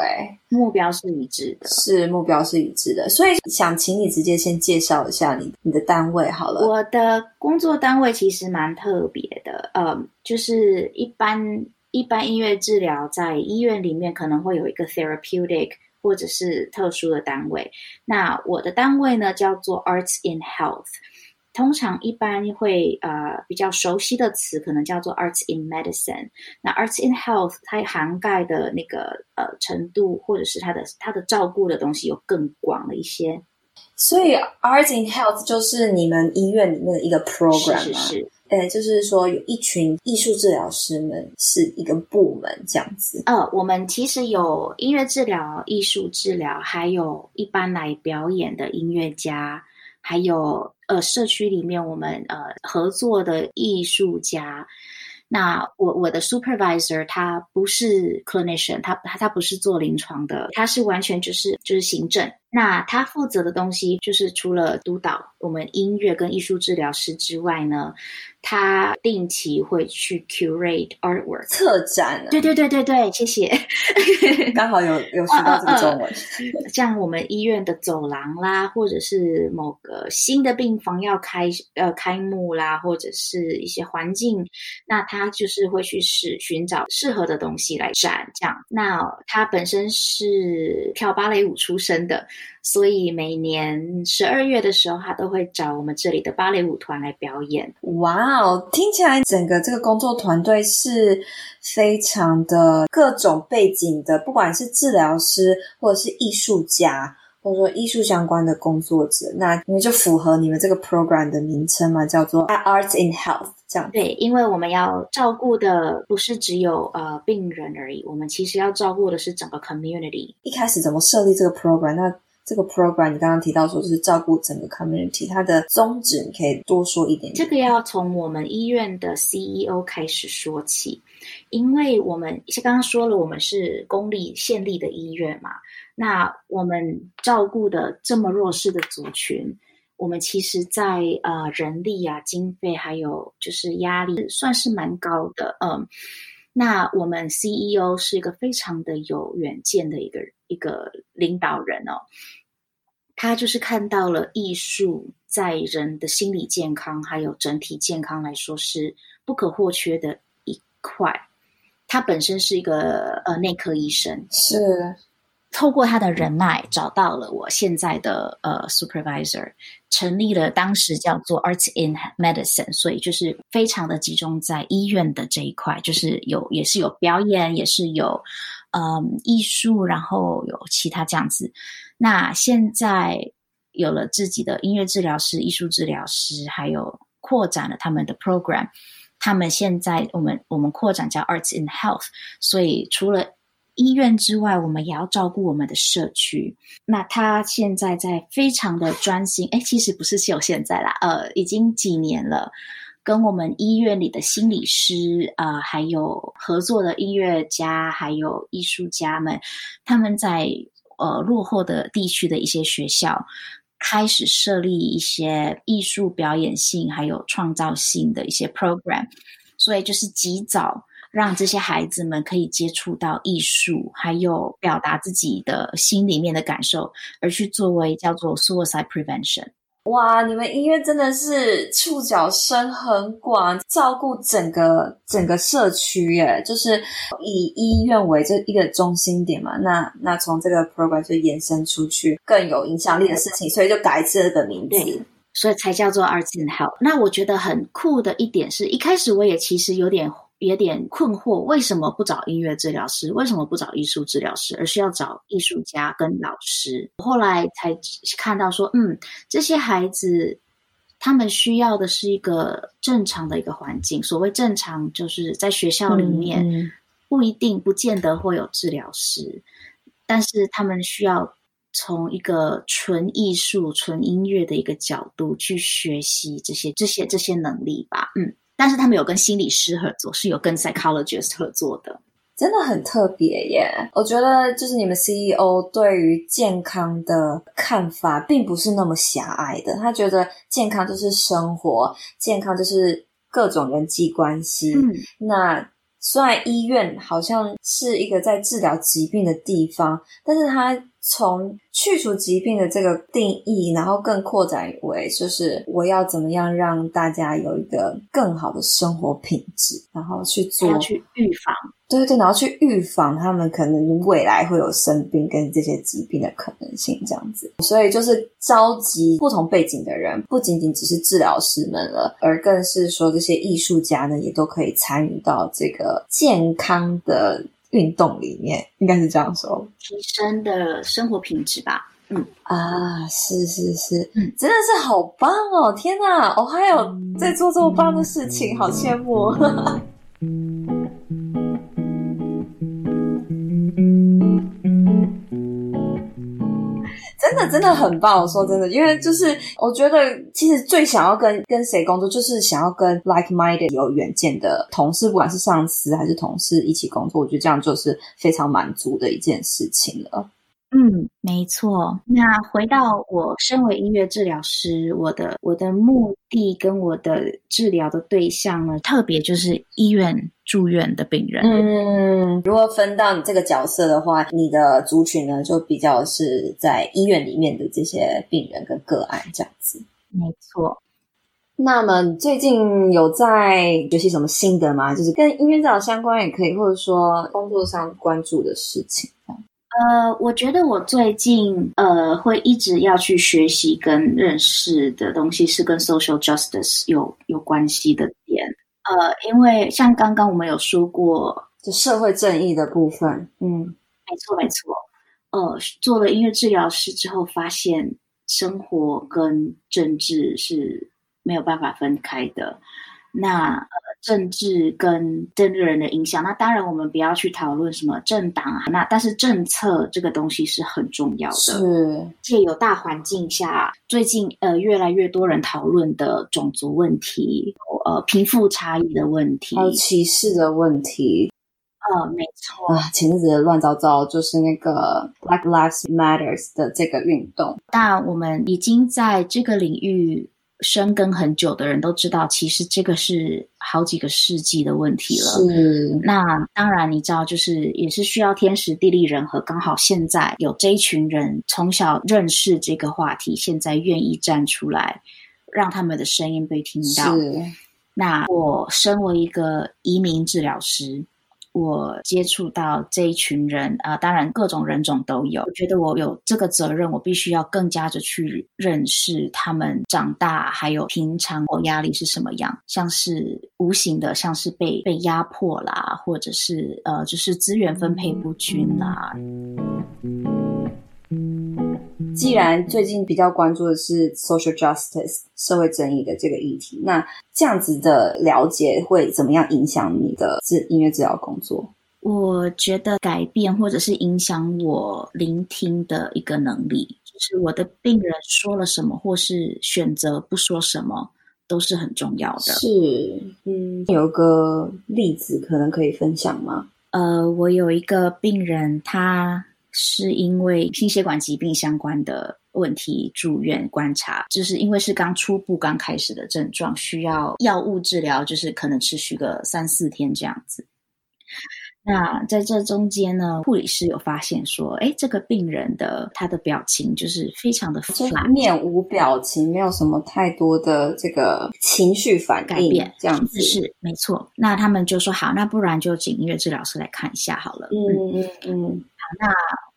目标是一致的。是，目标是一致的。所以想请你直接先介绍一下你你的单位好了。我的工作单位其实蛮特别的，呃，就是一般一般音乐治疗在医院里面可能会有一个 therapeutic 或者是特殊的单位，那我的单位呢叫做 Arts in Health。通常一般会呃比较熟悉的词可能叫做 Arts in Medicine， 那 Arts in Health 它涵盖的那个呃程度或者是它的它的照顾的东西有更广了一些。所以 Arts in Health 就是你们医院里面的一个 program 吗？是是是，呃，就是说有一群艺术治疗师们是一个部门这样子。呃，我们其实有音乐治疗、艺术治疗，还有一般来表演的音乐家，还有呃社区里面我们呃合作的艺术家。那我我的 supervisor 他不是 clinician， 他他不是做临床的，他是完全就是就是行政。那他负责的东西就是除了督导我们音乐跟艺术治疗师之外呢，他定期会去 curate artwork 策展、啊、对对对对对，谢谢刚好有有学到这个中文、呃呃、像我们医院的走廊啦，或者是某个新的病房要开呃开幕啦，或者是一些环境，那他就是会去寻找适合的东西来展这样。那他本身是跳芭蕾舞出身的，所以每年十二月的时候他都会找我们这里的芭蕾舞团来表演。哇哦，听起来整个这个工作团队是非常的各种背景的，不管是治疗师或者是艺术家或者说艺术相关的工作者，那你们就符合你们这个 program 的名称嘛，叫做 Arts in Health 这样。对，因为我们要照顾的不是只有呃病人而已，我们其实要照顾的是整个 community。 一开始怎么设立这个 program？ 那这个 program 你刚刚提到说是照顾整个 community， 它的宗旨你可以多说一点点。这个要从我们医院的 C E O 开始说起，因为我们刚刚说了我们是公立县立的医院嘛，那我们照顾的这么弱势的族群，我们其实在呃人力啊、经费还有就是压力算是蛮高的。嗯，那我们 C E O 是一个非常的有远见的一个一个领导人哦，他就是看到了艺术在人的心理健康还有整体健康来说是不可或缺的一块。他本身是一个呃内科医生，是透过他的人脉找到了我现在的呃 supervisor， 成立了当时叫做 Arts in Medicine， 所以就是非常的集中在医院的这一块，就是有也是有表演，也是有嗯，艺术，然后有其他这样子。那现在有了自己的音乐治疗师、艺术治疗师，还有扩展了他们的 program。他们现在我们我们扩展叫 Arts in Health， 所以除了医院之外，我们也要照顾我们的社区。那他现在在非常的专心，哎，其实不是只有现在啦，呃，已经几年了。跟我们医院里的心理师、呃、还有合作的音乐家还有艺术家们，他们在呃落后的地区的一些学校开始设立一些艺术表演性还有创造性的一些 program， 所以就是及早让这些孩子们可以接触到艺术还有表达自己的心里面的感受，而去作为叫做 suicide prevention。 哇，你们音乐真的是触角深很广，照顾整个整个社区耶，就是以医院为这一个中心点嘛，那那从这个 program 就延伸出去更有影响力的事情，所以就改这个名字，所以才叫做 Arts in Health。 那我觉得很酷的一点是，一开始我也其实有点有点困惑，为什么不找音乐治疗师，为什么不找艺术治疗师，而是要找艺术家跟老师。后来才看到说，嗯，这些孩子他们需要的是一个正常的一个环境，所谓正常就是在学校里面、嗯、不一定不见得会有治疗师，但是他们需要从一个纯艺术纯音乐的一个角度去学习这些这些这些能力吧。嗯，但是他们有跟心理师合作，是有跟 psychologist 合作的，真的很特别耶。我觉得就是你们 C E O 对于健康的看法并不是那么狭隘的，他觉得健康就是生活，健康就是各种人际关系、嗯、那虽然医院好像是一个在治疗疾病的地方，但是他从去除疾病的这个定义，然后更扩展为就是我要怎么样让大家有一个更好的生活品质，然后去做要去预防，对对，然后去预防他们可能未来会有生病跟这些疾病的可能性这样子。所以就是召集不同背景的人，不仅仅只是治疗师们了，而更是说这些艺术家呢也都可以参与到这个健康的运动里面，应该是这样说，提升的生活品质吧。嗯啊，是是是、嗯、真的是好棒哦，天哪， Ohio 在做这么棒的事情，好羡慕。真的真的很棒，我说真的，因为就是我觉得其实最想要跟跟谁工作，就是想要跟 like-minded 有远见的同事，不管是上司还是同事一起工作，我觉得这样就是非常满足的一件事情了。嗯，没错。那回到我身为音乐治疗师，我的我的目的跟我的治疗的对象呢，特别就是医院住院的病人。嗯，如果分到你这个角色的话，你的族群呢就比较是在医院里面的这些病人跟个案这样子。没错。那么你最近有在学习什么新的吗？就是跟音乐治疗相关也可以，或者说工作上关注的事情这样。呃，我觉得我最近呃会一直要去学习跟认识的东西是跟 social justice 有有关系的点。呃，因为像刚刚我们有说过，就社会正义的部分，嗯，没错没错。呃，做了音乐治疗师之后，发现生活跟政治是没有办法分开的。那呃，政治跟政治人的影响，那当然我们不要去讨论什么政党啊，那但是政策这个东西是很重要的。是，借由大环境下，最近呃越来越多人讨论的种族问题，呃贫富差异的问题，还有歧视的问题。呃、哦，没错啊，前阵子乱糟糟就是那个 Black Lives Matters 的这个运动。但我们已经在这个领域深耕很久的人都知道，其实这个是好几个世纪的问题了。是，那当然你知道，就是也是需要天时地利人和，刚好现在有这一群人从小认识这个话题，现在愿意站出来让他们的声音被听到。是，那我身为一个移民治疗师，我接触到这一群人啊、呃，当然各种人种都有，我觉得我有这个责任，我必须要更加的去认识他们长大还有平常压力是什么样，像是无形的，像是被被压迫啦，或者是呃，就是资源分配不均啦。既然最近比较关注的是 social justice 社会正义的这个议题，那这样子的了解会怎么样影响你的音乐治疗工作？我觉得改变或者是影响我聆听的一个能力，就是我的病人说了什么或是选择不说什么，都是很重要的。是，嗯，有一个例子可能可以分享吗？呃，我有一个病人，他是因为心血管疾病相关的问题住院观察，就是因为是刚初步刚开始的症状，需要药物治疗，就是可能持续个三四天这样子。那在这中间呢，护理师有发现说，诶，这个病人的他的表情就是非常的复杂，面无表情，没有什么太多的这个情绪反应改变，这样子是没错。那他们就说好，那不然就请音乐治疗师来看一下好了。嗯嗯嗯，那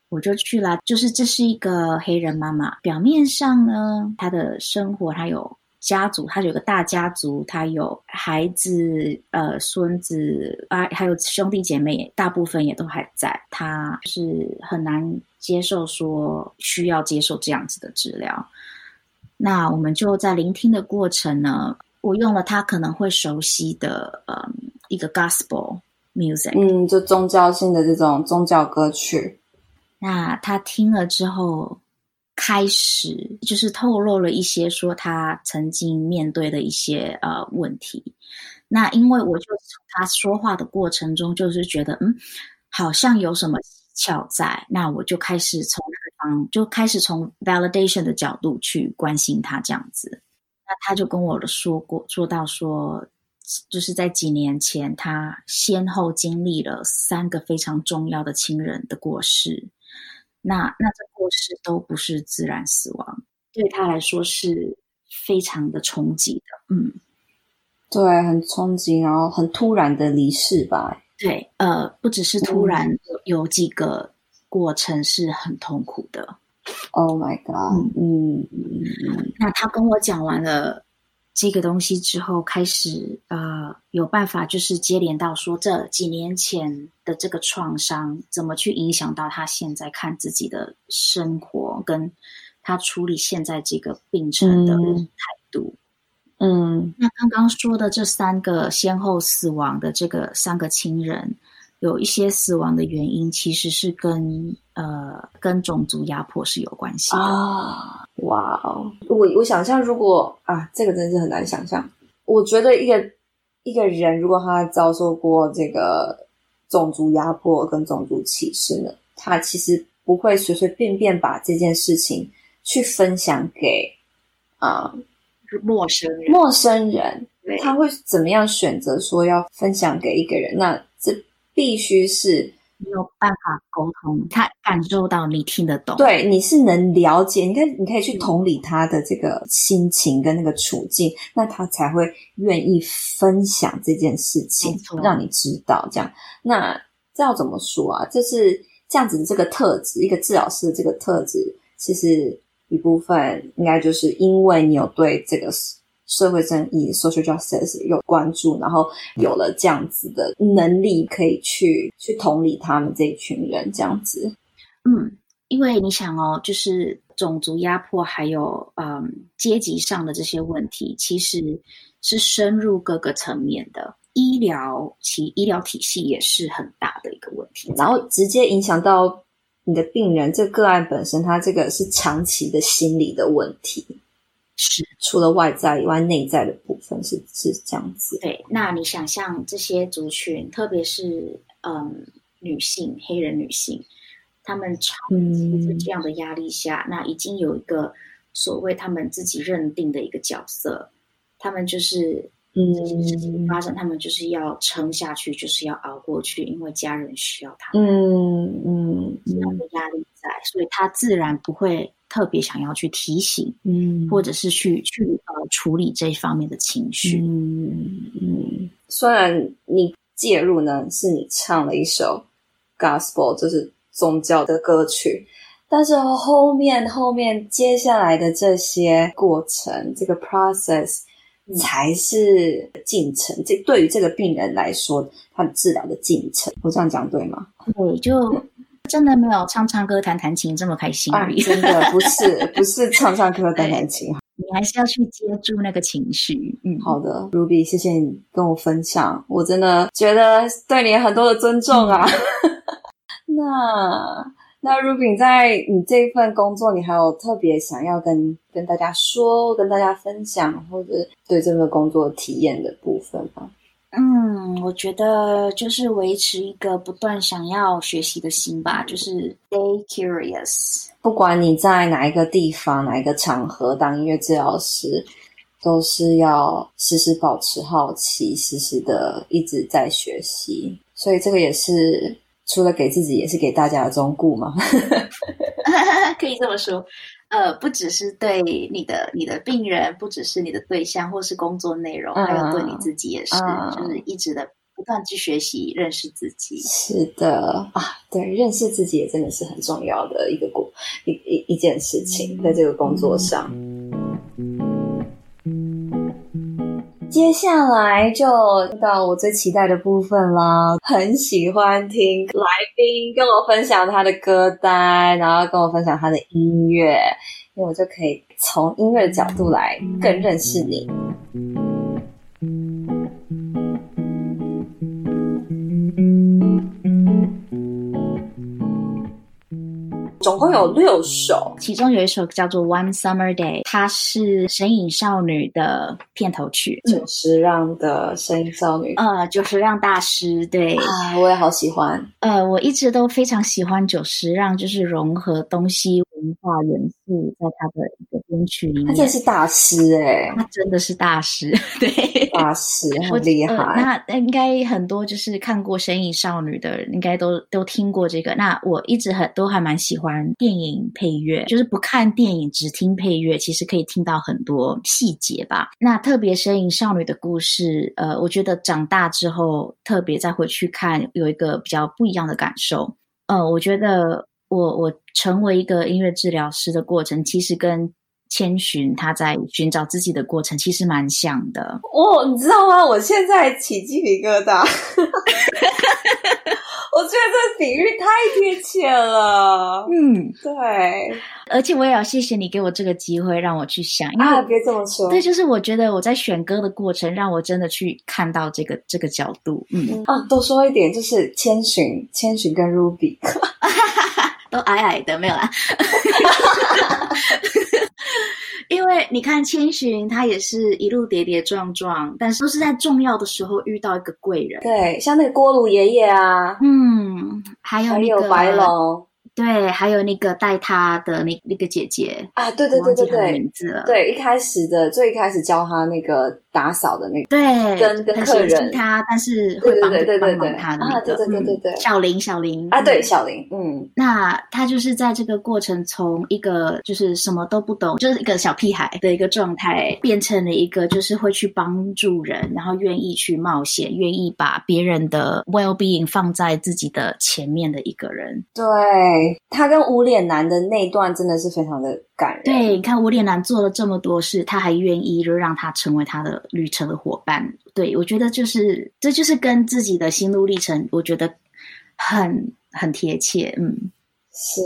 我就去了。就是这是一个黑人妈妈，表面上呢，她的生活，她有家族，她有个大家族，她有孩子、呃孙子啊，还有兄弟姐妹，大部分也都还在。她是很难接受说需要接受这样子的治疗。那我们就在聆听的过程呢，我用了她可能会熟悉的嗯一个 gospel music， 嗯，就宗教性的这种宗教歌曲。那他听了之后，开始就是透露了一些说他曾经面对的一些呃问题。那因为我就从他说话的过程中，就是觉得嗯，好像有什么蹊跷在。那我就开始从嗯，就开始从 validation 的角度去关心他这样子。那他就跟我说过，说到说，就是在几年前，他先后经历了三个非常重要的亲人的过世。那那这过世都不是自然死亡，对他来说是非常的冲击的。嗯，对，很冲击，然后很突然的离世吧。对，呃，不只是突然，嗯，有几个过程是很痛苦的。Oh my god！ 嗯，嗯，那他跟我讲完了这个东西之后，开始呃有办法，就是接连到说这几年前的这个创伤怎么去影响到他现在看自己的生活，跟他处理现在这个病程的态度。嗯，嗯，那刚刚说的这三个先后死亡的这个三个亲人，有一些死亡的原因其实是跟呃跟种族压迫是有关系的。啊，哇哦！我我想象，如果啊，这个真是很难想象。我觉得一个一个人如果他遭受过这个种族压迫跟种族歧视呢，他其实不会随随便便把这件事情去分享给啊、呃、陌生人。陌生人，他会怎么样选择说要分享给一个人？那这必须是没有办法沟通，他感受到你听得懂，对，你是能了解，你可以你可以去同理他的这个心情跟那个处境，那他才会愿意分享这件事情，让你知道这样。那这要怎么说啊？就是这样子的这个特质，一个治疗师的这个特质，其实一部分应该就是因为你有对这个社会正义 social justice 有关注，然后有了这样子的能力可以去去同理他们这一群人这样子。嗯，因为你想哦，就是种族压迫还有嗯阶级上的这些问题，其实是深入各个层面的，医疗其医疗体系也是很大的一个问题，然后直接影响到你的病人这个案本身，它这个是长期的心理的问题，是除了外在以外，内在的部分是是这样子。对，那你想象这些族群，特别是嗯女性，黑人女性，她们长期在这样的压力下，嗯，那已经有一个所谓她们自己认定的一个角色，她们就是嗯这些事情发生，她们就是要撑下去，就是要熬过去，因为家人需要她们。嗯嗯，这样的压力在，所以她自然不会特别想要去提醒，嗯，或者是去去呃处理这一方面的情绪。嗯嗯，虽然你介入呢，是你唱了一首 gospel， 就是宗教的歌曲，但是后面后面接下来的这些过程，这个 process 才是进程。这对于这个病人来说，他的治疗的进程，我这样讲对吗？对，就。真的没有唱唱歌弹弹琴这么开心而已，啊，真的不是不是唱唱歌弹弹琴你还是要去接住那个情绪。嗯，好的 Ruby， 谢谢你跟我分享，我真的觉得对你很多的尊重啊。那那 Ruby 在你这份工作，你还有特别想要跟跟大家说、跟大家分享，或者对这份工作体验的部分吗？嗯，我觉得就是维持一个不断想要学习的心吧，就是 stay curious。不管你在哪一个地方、哪一个场合当音乐治疗师，都是要时时保持好奇，时时的一直在学习。所以这个也是。除了给自己也是给大家的忠告吗？可以这么说，呃，不只是对你的你的病人，不只是你的对象或是工作内容、嗯、还有对你自己也是、嗯、就是一直的不断去学习认识自己。是的啊，对，认识自己也真的是很重要的一个过一一一件事情、嗯、在这个工作上、嗯、接下来就到我最期待的部分啦，很喜欢听来宾跟我分享他的歌单，然后跟我分享他的音乐，因为我就可以从音乐的角度来更认识你。总共有六首，其中有一首叫做 One Summer Day， 它是神隐少女的片头曲，久石让的神隐少女，呃，久石让大师，对啊，我也好喜欢，呃，我一直都非常喜欢久石让，就是融合东西文化元素在他的一个编曲里面，他真的是大师哎、欸，他真的是大师，对，大师很厉害、呃。那应该很多就是看过《神隐少女》的，应该都都听过这个。那我一直很都还蛮喜欢电影配乐，就是不看电影只听配乐，其实可以听到很多细节吧。那特别《神隐少女》的故事，呃，我觉得长大之后特别再回去看，有一个比较不一样的感受。呃，我觉得。我我成为一个音乐治疗师的过程，其实跟千寻他在寻找自己的过程其实蛮像的。哦，你知道吗？我现在起鸡皮疙瘩，我觉得这比喻太贴切了。嗯，对。而且我也要谢谢你给我这个机会让我去想，因为啊，别这么说。对，就是我觉得我在选歌的过程，让我真的去看到这个这个角度。嗯啊，多说一点，就是千寻，千寻跟 Ruby。都矮矮的，没有啦。因为你看千寻他也是一路跌跌撞撞，但是都是在重要的时候遇到一个贵人。对，像那个锅炉爷爷啊，嗯，还有、那个、还有白龙，对，还有那个带他的那那个姐姐啊，对对对对对，名字了，对，一开始的最一开始教他那个打扫的那个，对，跟跟客人他，但是会帮对对对对对帮忙他的那个，啊、对对对对对，嗯、小林小林啊，对小林，嗯，那他就是在这个过程从一个就是什么都不懂，就是一个小屁孩的一个状态，变成了一个就是会去帮助人，然后愿意去冒险，愿意把别人的 well-being 放在自己的前面的一个人，对。他跟无脸男的那一段真的是非常的感人。对，你看无脸男做了这么多事，他还愿意就让他成为他的旅程的伙伴。对，我觉得就是这就是跟自己的心路历程，我觉得很很贴切。嗯，是，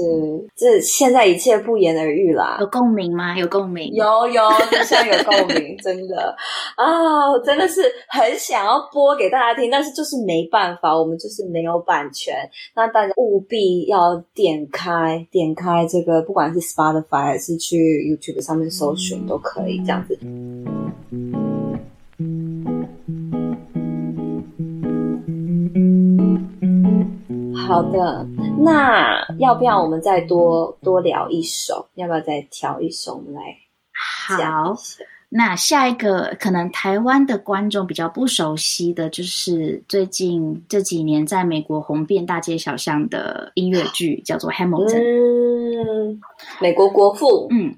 这现在一切不言而喻啦。有共鸣吗？有共鸣，有有，就像有共鸣，真的啊，我真的是很想要播给大家听，但是就是没办法，我们就是没有版权，那大家务必要点开点开这个，不管是 Spotify 还是去 YouTube 上面搜寻都可以这样子。好的，那要不要我们再多多聊一首？要不要再挑一首？我们来好，那下一个可能台湾的观众比较不熟悉的就是最近这几年在美国红遍大街小巷的音乐剧，叫做 Hamilton， 嗯，美国国父，嗯。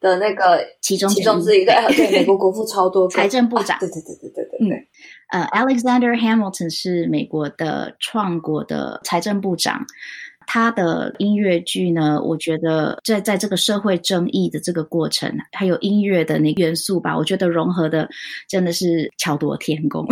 的那个其中其中之一，对对，美国国父超多财政部长、啊、对对对对对对对、嗯。呃 Alexander Hamilton 是美国的创国的财政部长，他的音乐剧呢，我觉得在在这个社会正义的这个过程，还有音乐的那元素吧，我觉得融合的真的是巧夺天工。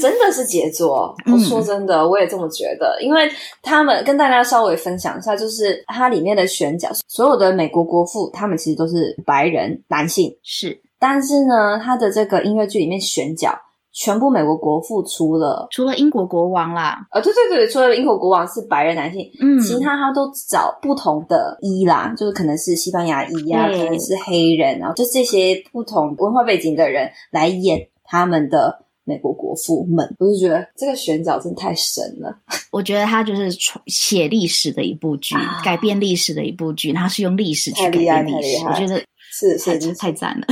真的是杰作，我说真的、嗯、我也这么觉得，因为他们跟大家稍微分享一下，就是它里面的选角，所有的美国国父他们其实都是白人男性，是，但是呢他的这个音乐剧里面选角全部美国国父除了除了英国国王啦，呃、哦，对对对，除了英国国王是白人男性，嗯，其他他都找不同的裔啦，就是可能是西班牙裔啊，可能是黑人啊，就这些不同文化背景的人来演他们的美国国父们。我就觉得这个选角真的太神了，我觉得它就是写历史的一部剧，啊，改变历史的一部剧，它是用历史去改变历史，我觉得是是太赞了。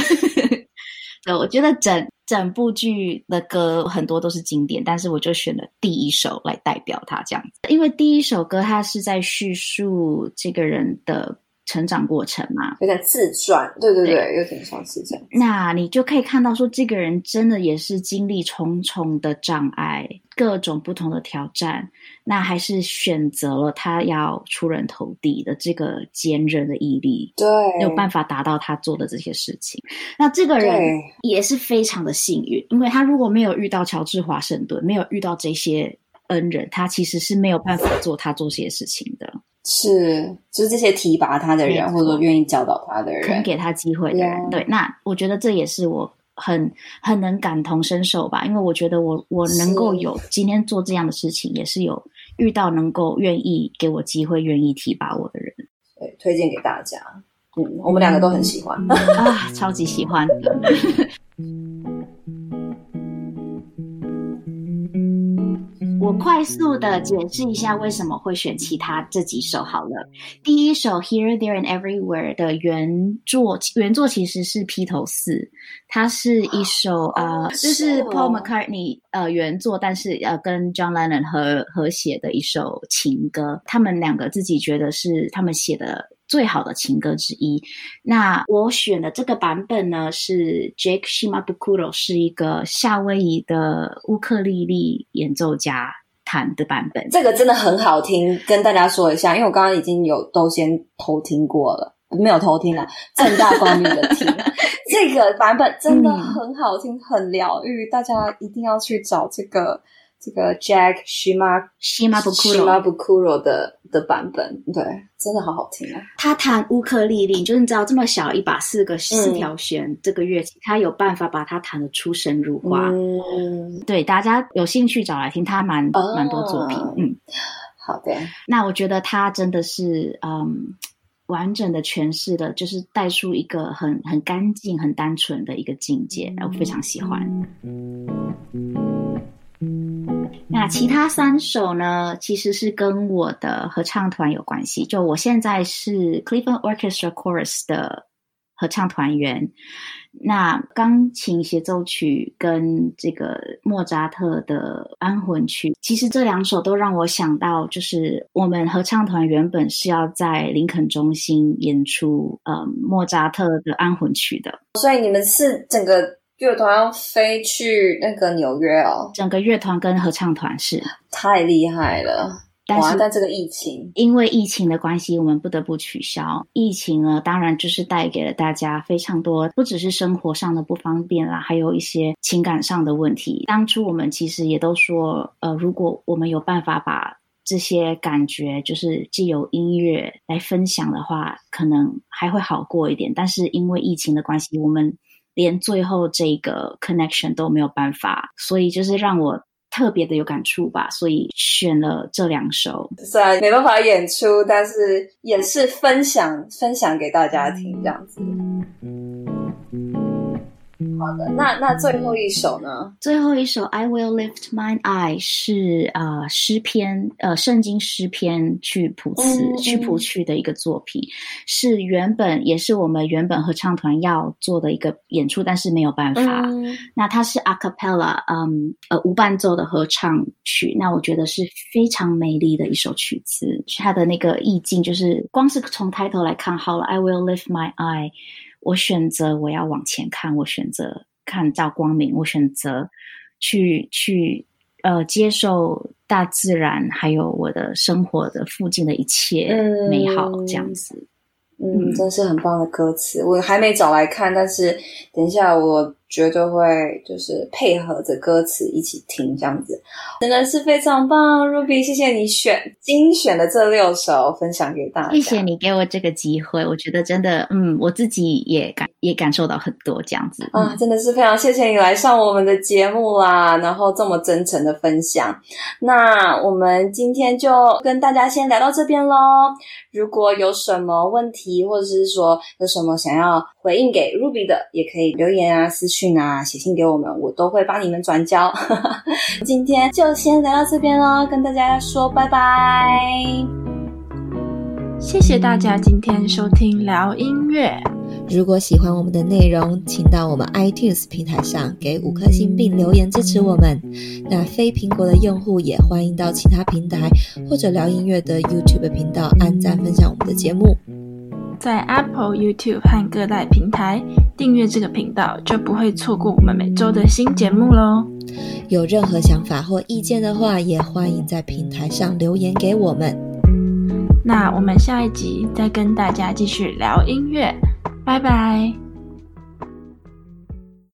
对，我觉得整整部剧的歌很多都是经典，但是我就选了第一首来代表它这样子，因为第一首歌它是在叙述这个人的成长过程嘛，有点自传，对对 对, 对，有点像是这样。那你就可以看到说，这个人真的也是经历重重的障碍，各种不同的挑战，那还是选择了他要出人头地的这个坚韧的毅力，对，有办法达到他做的这些事情。那这个人也是非常的幸运，因为他如果没有遇到乔治华盛顿，没有遇到这些恩人，他其实是没有办法做他做这些事情的。是，就是这些提拔他的人，或者说愿意教导他的人，肯给他机会的人， yeah. 对，那我觉得这也是我很很能感同身受吧，因为我觉得我我能够有今天做这样的事情，也是有遇到能够愿意给我机会、愿意提拔我的人，对，推荐给大家。嗯，我们两个都很喜欢啊，超级喜欢。我快速的解释一下为什么会选其他这几首好了。第一首 Here, There and Everywhere 的原作原作其实是披头四，它是一首、oh, 呃，就是 Paul McCartney 呃原作，但是呃跟 John Lennon 合合写的一首情歌，他们两个自己觉得是他们写的最好的情歌之一。那我选的这个版本呢，是 Jake Shimabukuro 是一个夏威夷的乌克丽丽演奏家弹的版本，这个真的很好听，跟大家说一下，因为我刚刚已经有都先偷听过了，没有偷听啦，正大光明的听。这个版本真的很好听，嗯，很疗愈，大家一定要去找这个这个 Jack Shima, Shimabukuro, Shimabukuro 的的版本，对，真的好好听啊！他弹乌克丽丽，就是你知道这么小一把四个四条弦，嗯，这个乐器，他有办法把它弹得出神入化。嗯，对，大家有兴趣找来听，他蛮、哦、蛮多作品。嗯，好的。那我觉得他真的是嗯。完整的诠释的，就是带出一个很很干净、很单纯的一个境界，我非常喜欢。那其他三首呢，其实是跟我的合唱团有关系，就我现在是 Cleveland Orchestra Chorus 的合唱团员，那钢琴协奏曲跟这个莫扎特的安魂曲，其实这两首都让我想到，就是我们合唱团原本是要在林肯中心演出呃莫扎特的安魂曲的，所以你们是整个乐团要飞去那个纽约哦，整个乐团跟合唱团是太厉害了。但是哇，但这个疫情，因为疫情的关系，我们不得不取消。疫情呢，当然就是带给了大家非常多，不只是生活上的不方便啦，还有一些情感上的问题。当初我们其实也都说，呃，如果我们有办法把这些感觉，就是藉由音乐来分享的话，可能还会好过一点。但是因为疫情的关系，我们连最后这个 connection 都没有办法，所以就是让我特别的有感触吧，所以选了这两首。虽然没办法演出，但是也是分享分享给大家听这样子。好的，那那最后一首呢？最后一首 I will lift mine eye 是呃诗篇呃圣经诗篇去谱词、嗯、去谱曲的一个作品，是原本也是我们原本合唱团要做的一个演出，但是没有办法。嗯、那它是 a cappella 嗯呃无伴奏的合唱曲，那我觉得是非常美丽的一首曲子，它的那个意境就是光是从抬头来看好了 I will lift my eye。我选择我要往前看，我选择看到光明，我选择去去呃接受大自然，还有我的生活的附近的一切美好，嗯、这样子。嗯，真是很棒的歌词，我还没找来看，但是等一下我绝对会就是配合着歌词一起听这样子，真的是非常棒。 Ruby 谢谢你选精选的这六首分享给大家，谢谢你给我这个机会，我觉得真的嗯，我自己也感也感受到很多这样子、嗯、啊，真的是非常谢谢你来上我们的节目啦，然后这么真诚的分享。那我们今天就跟大家先聊到这边咯，如果有什么问题或者是说有什么想要回应给 Ruby 的，也可以留言啊私讯啊写信给我们，我都会帮你们转交今天就先聊到这边咯，跟大家说拜拜，谢谢大家今天收听聊音乐。如果喜欢我们的内容，请到我们 iTunes 平台上给五颗星并留言支持我们，那非苹果的用户也欢迎到其他平台或者聊音乐的 YouTube 频道按赞分享我们的节目，在 Apple、YouTube 和各大平台订阅这个频道，就不会错过我们每周的新节目咯。有任何想法或意见的话，也欢迎在平台上留言给我们。那我们下一集再跟大家继续聊音乐，拜拜。